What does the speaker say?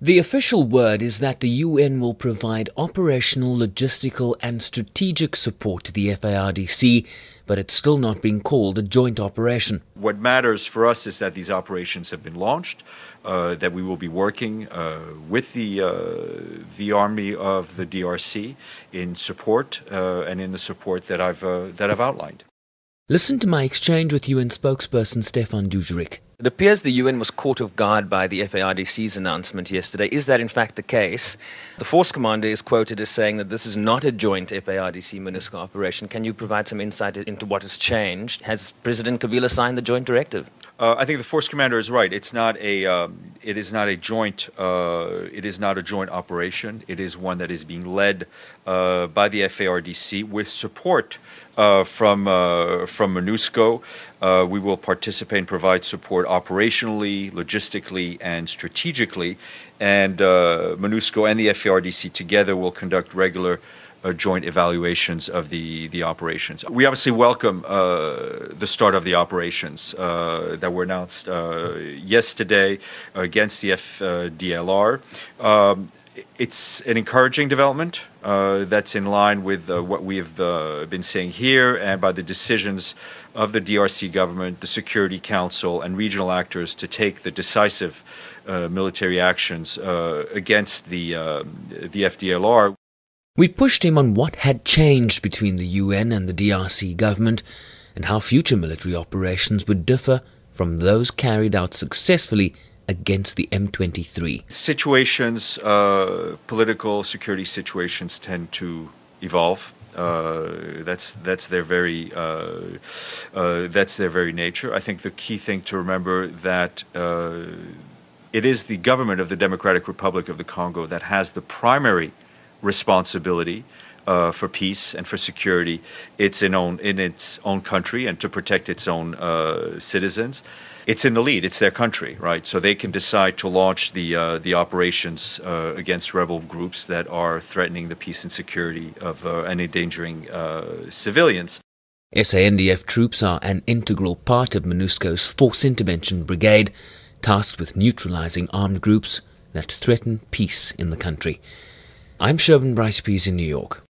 The official word is that the UN will provide operational, logistical and strategic support to the FARDC, but it's still not being called a joint operation. What matters for us is that these operations have been launched, that we will be working with the army of the DRC in support and in the support that I've outlined. Listen to my exchange with UN spokesperson Stephane Dujarric. It appears the UN was caught off guard by the FARDC's announcement yesterday. Is that in fact the case? The force commander is quoted as saying that this is not a joint FARDC MONUSCO operation. Can you provide some insight into what has changed? Has President Kabila signed the joint directive? I think the force commander is right. It's not a. It is not a joint operation. It is one that is being led by the FARDC with support from MONUSCO. We will participate and provide support operationally, logistically, and strategically. And MONUSCO and the FARDC together will conduct regular joint evaluations of the operations. We obviously welcome the start of the operations that were announced yesterday against the FDLR. It's an encouraging development that's in line with what we have been saying here and by the decisions of the DRC government, the Security Council, and regional actors to take the decisive military actions against the FDLR. We pushed him on what had changed between the UN and the DRC government and how future military operations would differ from those carried out successfully against the M23. Situations, political security situations tend to evolve. That's their very nature. I think the key thing to remember that it is the government of the Democratic Republic of the Congo that has the primary responsibility for peace and for security in its own country and to protect its own citizens. It's in the lead. It's their country, right? So they can decide to launch the operations against rebel groups that are threatening the peace and security of and endangering civilians. SANDF troops are an integral part of MONUSCO's Force Intervention Brigade, tasked with neutralizing armed groups that threaten peace in the country. I'm Sherwin Bryce-Pease in New York.